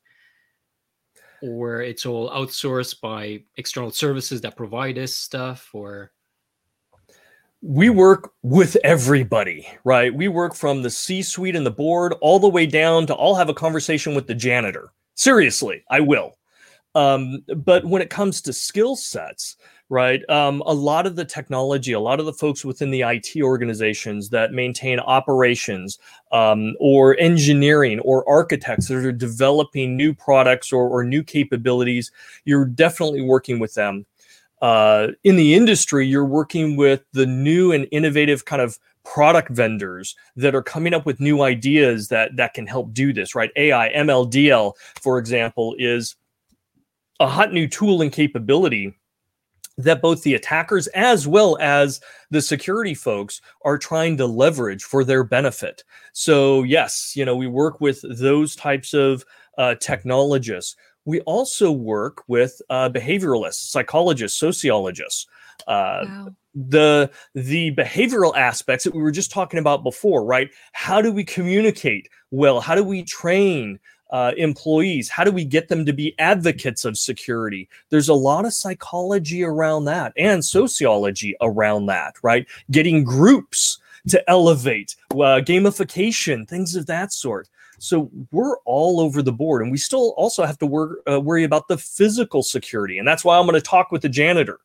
or it's all outsourced by external services that provide us stuff, or? We work with everybody, right? We work from the C-suite and the board all the way down to I'll have a conversation with the janitor. Seriously, I will. But when it comes to skill sets, right, a lot of the technology, a lot of the folks within the IT organizations that maintain operations or engineering or architects that are developing new products or new capabilities, you're definitely working with them. In the industry, you're working with the new and innovative kind of product vendors that are coming up with new ideas that can help do this, right? AI, ML, DL, for example, is a hot new tool and capability that both the attackers as well as the security folks are trying to leverage for their benefit. So yes, we work with those types of technologists. We also work with behavioralists, psychologists, sociologists. Wow. The behavioral aspects that we were just talking about before, right? How do we communicate well? How do we train employees? How do we get them to be advocates of security? There's a lot of psychology around that and sociology around that, right? Getting groups to elevate, gamification, things of that sort. So we're all over the board, and we still also have to worry about the physical security. And that's why I'm going to talk with the janitor.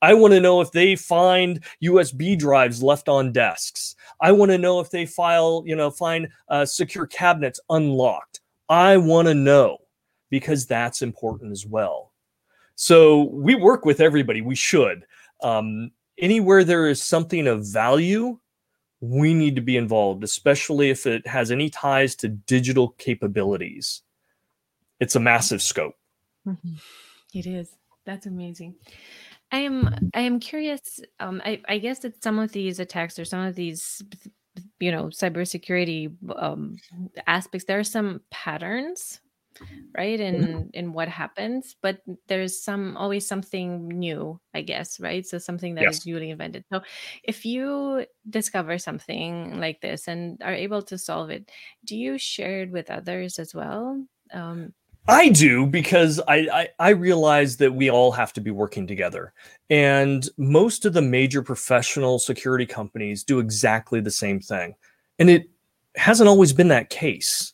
I want to know if they find USB drives left on desks. I want to know if they find secure cabinets unlocked. I want to know, because that's important as well. So we work with everybody. We should. Anywhere there is something of value, we need to be involved, especially if it has any ties to digital capabilities. It's a massive scope. Mm-hmm. It is. That's amazing. I am curious. I guess that some of these attacks or some of these, cybersecurity aspects, there are some patterns, right? In what happens, but there's always something new, I guess, right? So something that is newly invented. So if you discover something like this and are able to solve it, do you share it with others as well? I do, because I realize that we all have to be working together. And most of the major professional security companies do exactly the same thing. And it hasn't always been that case.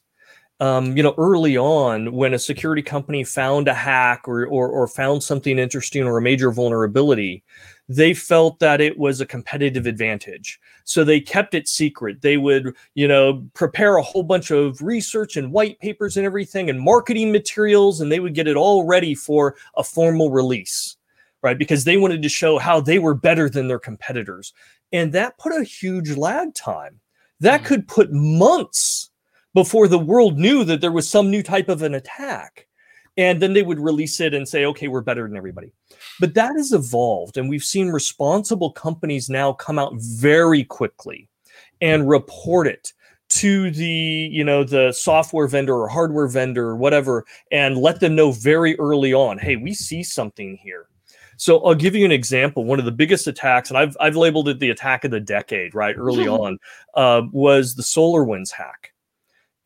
Early on, when a security company found a hack or found something interesting or a major vulnerability, they felt that it was a competitive advantage. So they kept it secret. They would, prepare a whole bunch of research and white papers and everything and marketing materials, and they would get it all ready for a formal release, right? Because they wanted to show how they were better than their competitors. And that put a huge lag time. That could put months before the world knew that there was some new type of an attack. And then they would release it and say, okay, we're better than everybody. But that has evolved. And we've seen responsible companies now come out very quickly and report it to the software vendor or hardware vendor or whatever, and let them know very early on, hey, we see something here. So I'll give you an example. One of the biggest attacks, and I've labeled it the attack of the decade, right? Early on, was the SolarWinds hack.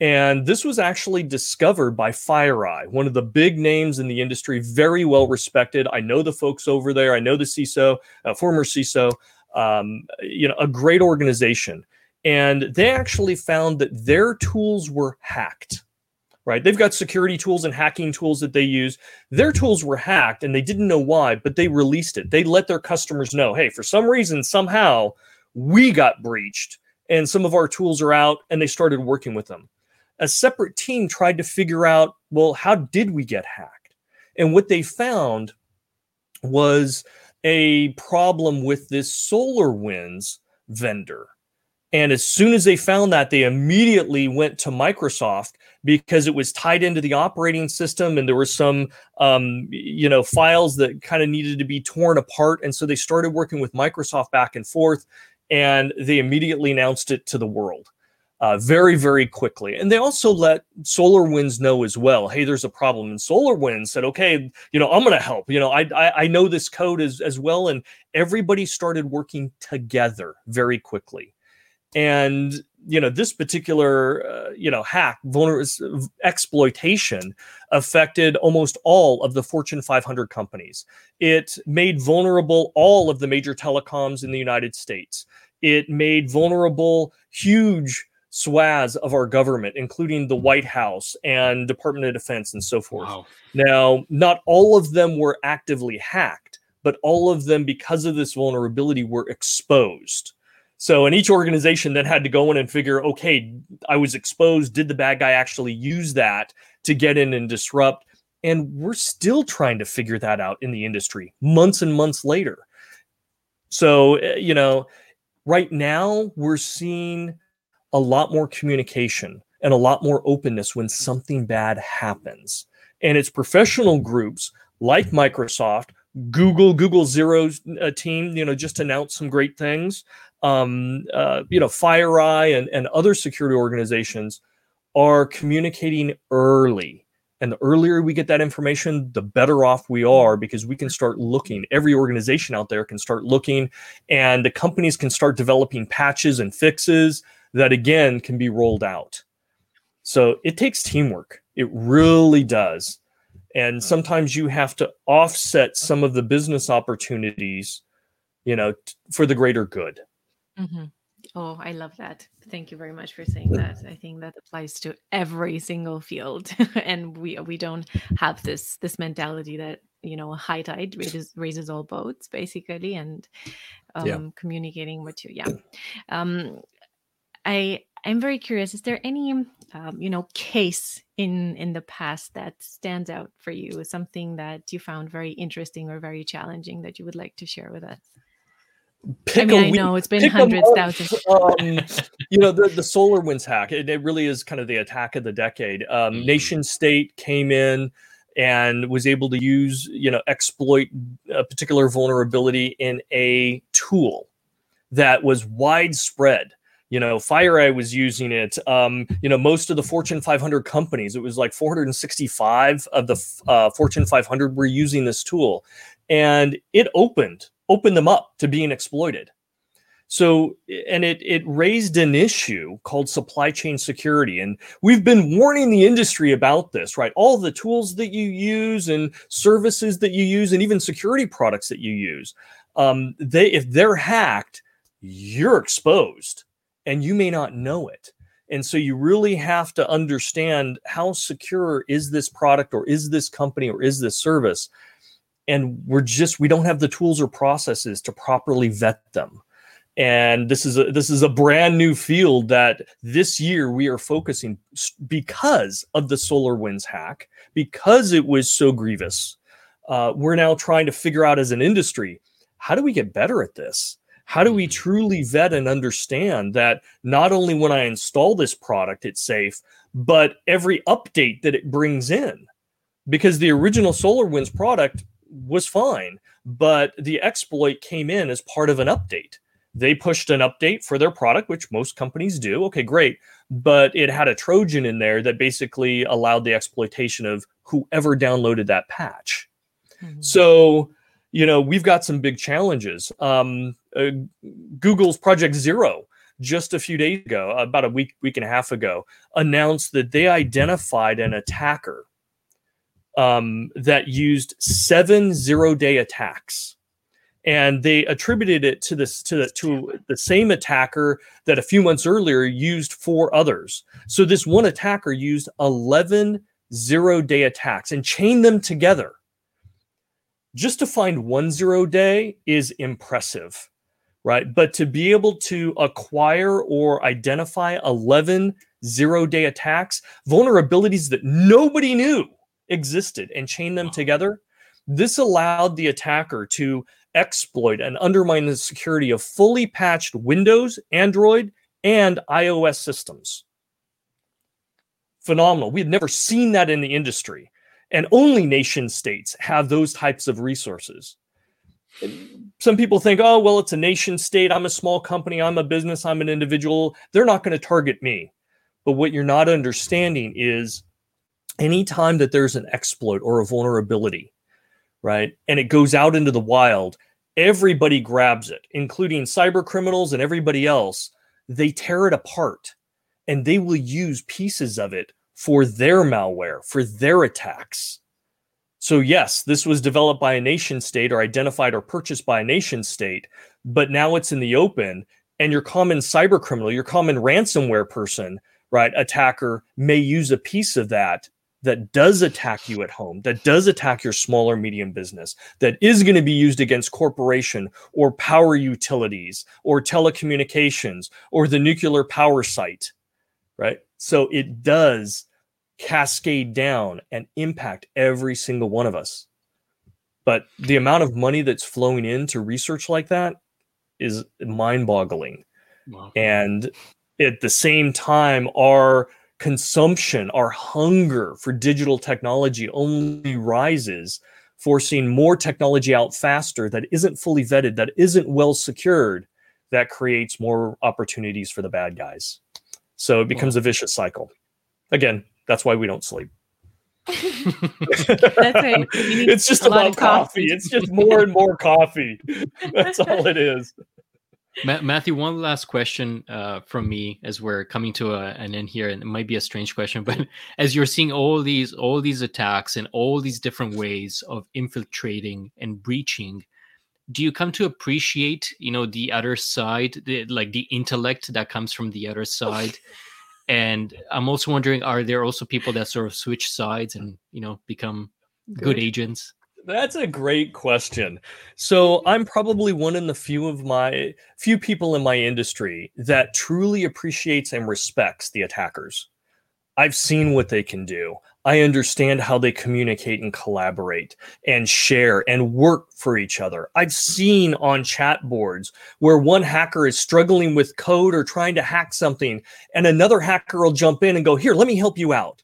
And this was actually discovered by FireEye, one of the big names in the industry, very well respected. I know the folks over there. I know the CISO, former CISO, a great organization. And they actually found that their tools were hacked, right? They've got security tools and hacking tools that they use. Their tools were hacked and they didn't know why, but they released it. They let their customers know, hey, for some reason, somehow we got breached and some of our tools are out, and they started working with them. A separate team tried to figure out, well, how did we get hacked? And what they found was a problem with this SolarWinds vendor. And as soon as they found that, they immediately went to Microsoft because it was tied into the operating system, and there were some files that kind of needed to be torn apart. And so they started working with Microsoft back and forth, and they immediately announced it to the world. Very, very quickly. And they also let SolarWinds know as well, hey, there's a problem. And SolarWinds said, okay, I'm going to help. I know this code as well. And everybody started working together very quickly. And, this particular, hack, exploitation affected almost all of the Fortune 500 companies. It made vulnerable all of the major telecoms in the United States. It made vulnerable huge swaths of our government, including the White House and Department of Defense and so forth. Wow. Now, not all of them were actively hacked, but all of them, because of this vulnerability, were exposed. So, and each organization then had to go in and figure, okay, I was exposed. Did the bad guy actually use that to get in and disrupt? And we're still trying to figure that out in the industry months and months later. So, right now we're seeing a lot more communication and a lot more openness when something bad happens. And it's professional groups like Microsoft, Google Zero's team, just announced some great things. FireEye and other security organizations are communicating early. And the earlier we get that information, the better off we are, because we can start looking. Every organization out there can start looking, and the companies can start developing patches and fixes that again can be rolled out. So it takes teamwork. It really does. And sometimes you have to offset some of the business opportunities, for the greater good. Mm-hmm. Oh, I love that. Thank you very much for saying that. I think that applies to every single field. And we don't have this mentality that, you know, a high tide raises all boats, basically, and communicating with you. Yeah. I'm very curious, is there any, case in the past that stands out for you, something that you found very interesting or very challenging that you would like to share with us? I know it's been hundreds, thousands. The SolarWinds hack, it really is kind of the attack of the decade. Nation state came in and was able to use, exploit a particular vulnerability in a tool that was widespread. FireEye was using it. Most of the Fortune 500 companies, it was like 465 of the Fortune 500 were using this tool, and it opened them up to being exploited. So, and it raised an issue called supply chain security. And we've been warning the industry about this, right? All the tools that you use and services that you use and even security products that you use, if they're hacked, you're exposed and you may not know it. And so you really have to understand how secure is this product or is this company or is this service? And we don't have the tools or processes to properly vet them. And this is a brand new field that this year we are focusing because of the SolarWinds hack, because it was so grievous. We're now trying to figure out as an industry, how do we get better at this? How do we truly vet and understand that not only when I install this product, it's safe, but every update that it brings in? Because the original SolarWinds product was fine, but the exploit came in as part of an update. They pushed an update for their product, which most companies do. Okay, great. But it had a Trojan in there that basically allowed the exploitation of whoever downloaded that patch. Mm-hmm. So, we've got some big challenges. Google's Project Zero, just a few days ago, about a week and a half ago, announced that they identified an attacker that used 7 zero-day attacks, and they attributed it to the same attacker that a few months earlier used 4 others. So this one attacker used 11 zero-day attacks and chained them together. Just to find 1 zero-day is impressive, right? But to be able to acquire or identify 11 zero-day attacks, vulnerabilities that nobody knew existed, and chain them together. This allowed the attacker to exploit and undermine the security of fully patched Windows, Android, and iOS systems. Phenomenal. We had never seen that in the industry, and only nation states have those types of resources. Some people think, oh, well, it's a nation state. I'm a small company. I'm a business. I'm an individual. They're not going to target me. But what you're not understanding is anytime that there's an exploit or a vulnerability, right, and it goes out into the wild, everybody grabs it, including cyber criminals and everybody else. They tear it apart, and they will use pieces of it for their malware, for their attacks. So yes, this was developed by a nation state or identified or purchased by a nation state, but now it's in the open, and your common cyber criminal, your common ransomware person, right, attacker may use a piece of that does attack you at home, that does attack your small or medium business, that is going to be used against corporation or power utilities or telecommunications or the nuclear power site, right? So it does cascade down and impact every single one of us. But the amount of money that's flowing into research like that is mind-boggling. Wow. And at the same time, our consumption, our hunger for digital technology only rises, forcing more technology out faster that isn't fully vetted, that isn't well secured, that creates more opportunities for the bad guys. So it becomes a vicious cycle. Again, that's why we don't sleep. That's right. It's just about coffee. It's just more and more coffee. That's all it is. Matthew, one last question from me as we're coming to an end here, and it might be a strange question, but as you're seeing all these attacks and all these different ways of infiltrating and breaching, do you come to appreciate, you know, the other side, the intellect that comes from the other side? And I'm also wondering, are there also people that sort of switch sides and, you know, become good agents? That's a great question. So I'm probably one in the few people in my industry that truly appreciates and respects the attackers. I've seen what they can do. I understand how they communicate and collaborate and share and work for each other. I've seen on chat boards where one hacker is struggling with code or trying to hack something, and another hacker will jump in and go, "Here, let me help you out."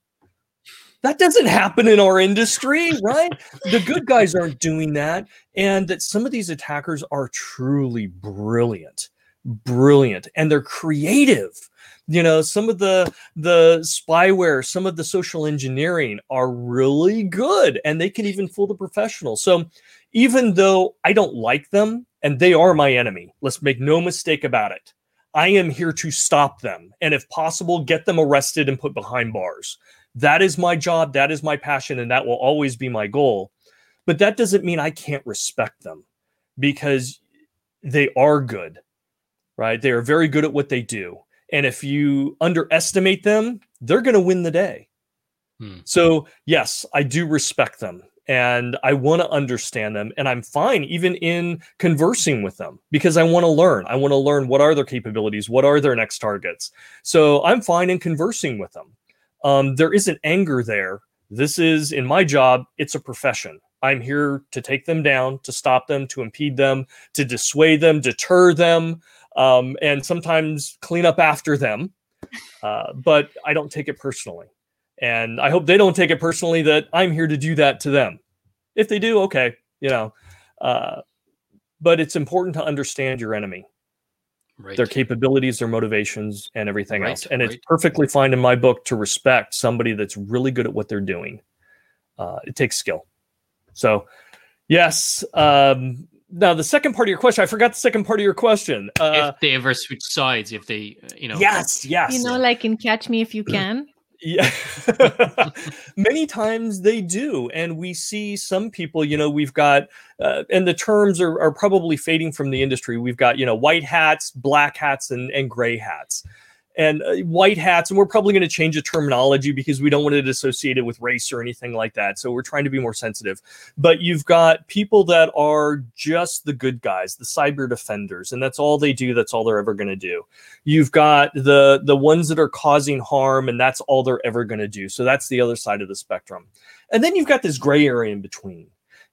That doesn't happen in our industry, right? The good guys aren't doing that. And that some of these attackers are truly brilliant, and they're creative. You know, some of the spyware, some of the social engineering are really good, and they can even fool the professionals. So even though I don't like them and they are my enemy, let's make no mistake about it, I am here to stop them, and if possible, get them arrested and put behind bars. That is my job. That is my passion. And that will always be my goal. But that doesn't mean I can't respect them, because they are good, right? They are very good at what they do. And if you underestimate them, they're going to win the day. So yes, I do respect them, and I want to understand them, and I'm fine even in conversing with them, because I want to learn. I want to learn what are their capabilities, what are their next targets. So I'm fine in conversing with them. There isn't anger there. This is, in my job, it's a profession. I'm here to take them down, to stop them, to impede them, to dissuade them, deter them, and sometimes clean up after them. But I don't take it personally. And I hope they don't take it personally that I'm here to do that to them. If they do, okay, you know. But it's important to understand your enemy. Right. Their capabilities, their motivations, and everything else. And it's perfectly fine in my book to respect somebody that's really good at what they're doing. It takes skill. So, yes. Now, the second part of your question, I forgot the second part of your question. If they ever switch sides, if they, you know. Yes. You know, like in Catch Me If You Can. Yeah, many times they do. And we see some people, you know, we've got, and the terms are probably fading from the industry. We've got, you know, white hats, black hats, and gray hats. And white hats, and we're probably going to change the terminology because we don't want it associated with race or anything like that. So we're trying to be more sensitive. But you've got people that are just the good guys, the cyber defenders, and that's all they do. That's all they're ever going to do. You've got the ones that are causing harm, and that's all they're ever going to do. So that's the other side of the spectrum. And then you've got this gray area in between.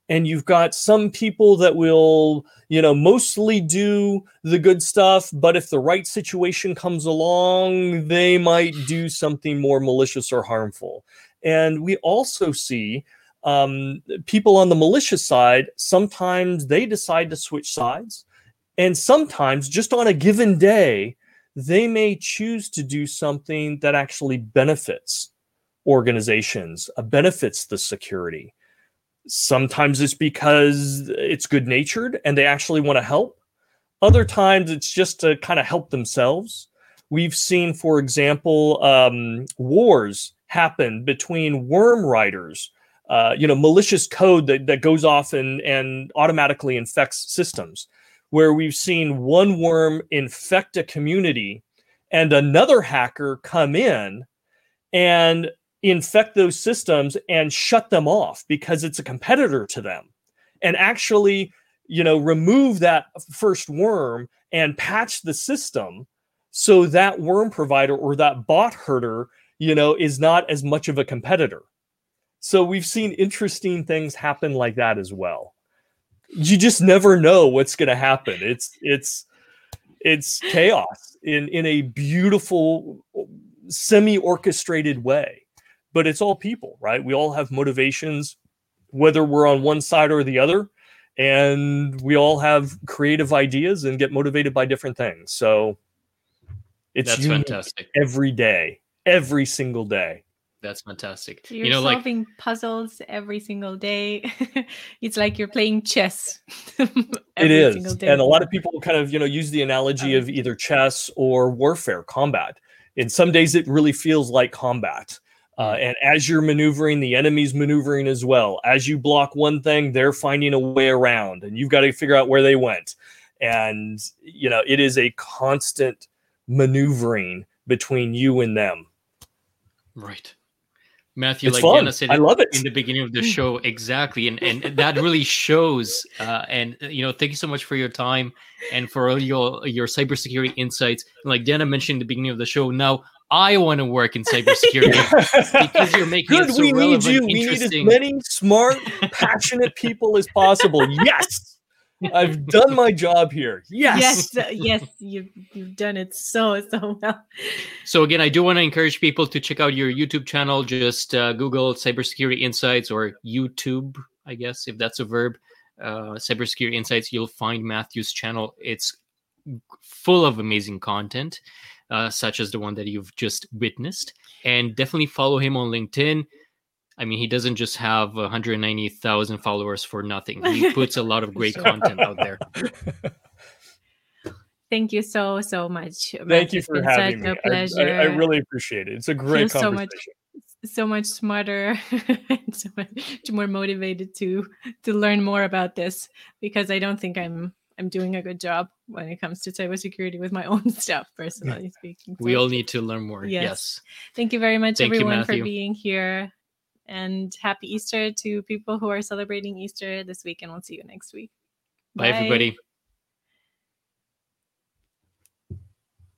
And you've got some people that will, you know, mostly do the good stuff, but if the right situation comes along, they might do something more malicious or harmful. And we also see people on the malicious side, sometimes they decide to switch sides. And sometimes just on a given day, they may choose to do something that actually benefits organizations, benefits the security. Sometimes it's because it's good-natured and they actually want to help. Other times it's just to kind of help themselves. We've seen, for example, wars happen between worm writers, malicious code that goes off and automatically infects systems, where we've seen one worm infect a community and another hacker come in and infect those systems and shut them off because it's a competitor to them, and actually, you know, remove that first worm and patch the system so that worm provider or that bot herder, you know, is not as much of a competitor. So we've seen interesting things happen like that as well. You just never know what's going to happen. It's chaos in a beautiful semi-orchestrated way. But it's all people, right? We all have motivations, whether we're on one side or the other, and we all have creative ideas and get motivated by different things. So it's fantastic every day, every single day. That's fantastic. You're solving puzzles every single day. It's like you're playing chess. It is. And a lot of people kind of, you know, use the analogy of either chess or warfare, combat. And some days it really feels like combat. And as you're maneuvering, the enemy's maneuvering as well. As you block one thing, they're finding a way around, and you've got to figure out where they went. And, you know, it is a constant maneuvering between you and them. Right. Matthew, it's like fun. Diana said, I love it. In the beginning of the show, exactly. And that really shows. And, you know, thank you so much for your time and for all your cybersecurity insights. And like Diana mentioned in the beginning of the show, now I want to work in cybersecurity because you're making it so relevant, interesting. We need as many smart, passionate people as possible. Yes, I've done my job here. Yes, yes, you've done it so well. So again, I do want to encourage people to check out your YouTube channel. Just Google Cybersecurity Insights or YouTube, I guess, if that's a verb. Cybersecurity Insights. You'll find Matthew's channel. It's full of amazing content. Such as the one that you've just witnessed. And definitely follow him on LinkedIn. I mean, he doesn't just have 190,000 followers for nothing. He puts a lot of great content out there. Thank you so much. Matthew. Thank you for having me. I really appreciate it. It's a great conversation. So much smarter and so much more motivated to learn more about this, because I don't think I'm doing a good job when it comes to cybersecurity with my own stuff, personally speaking. So we all need to learn more. Yes. Thank you very much, everyone, for being here. And happy Easter to people who are celebrating Easter this week. And we'll see you next week. Bye, everybody.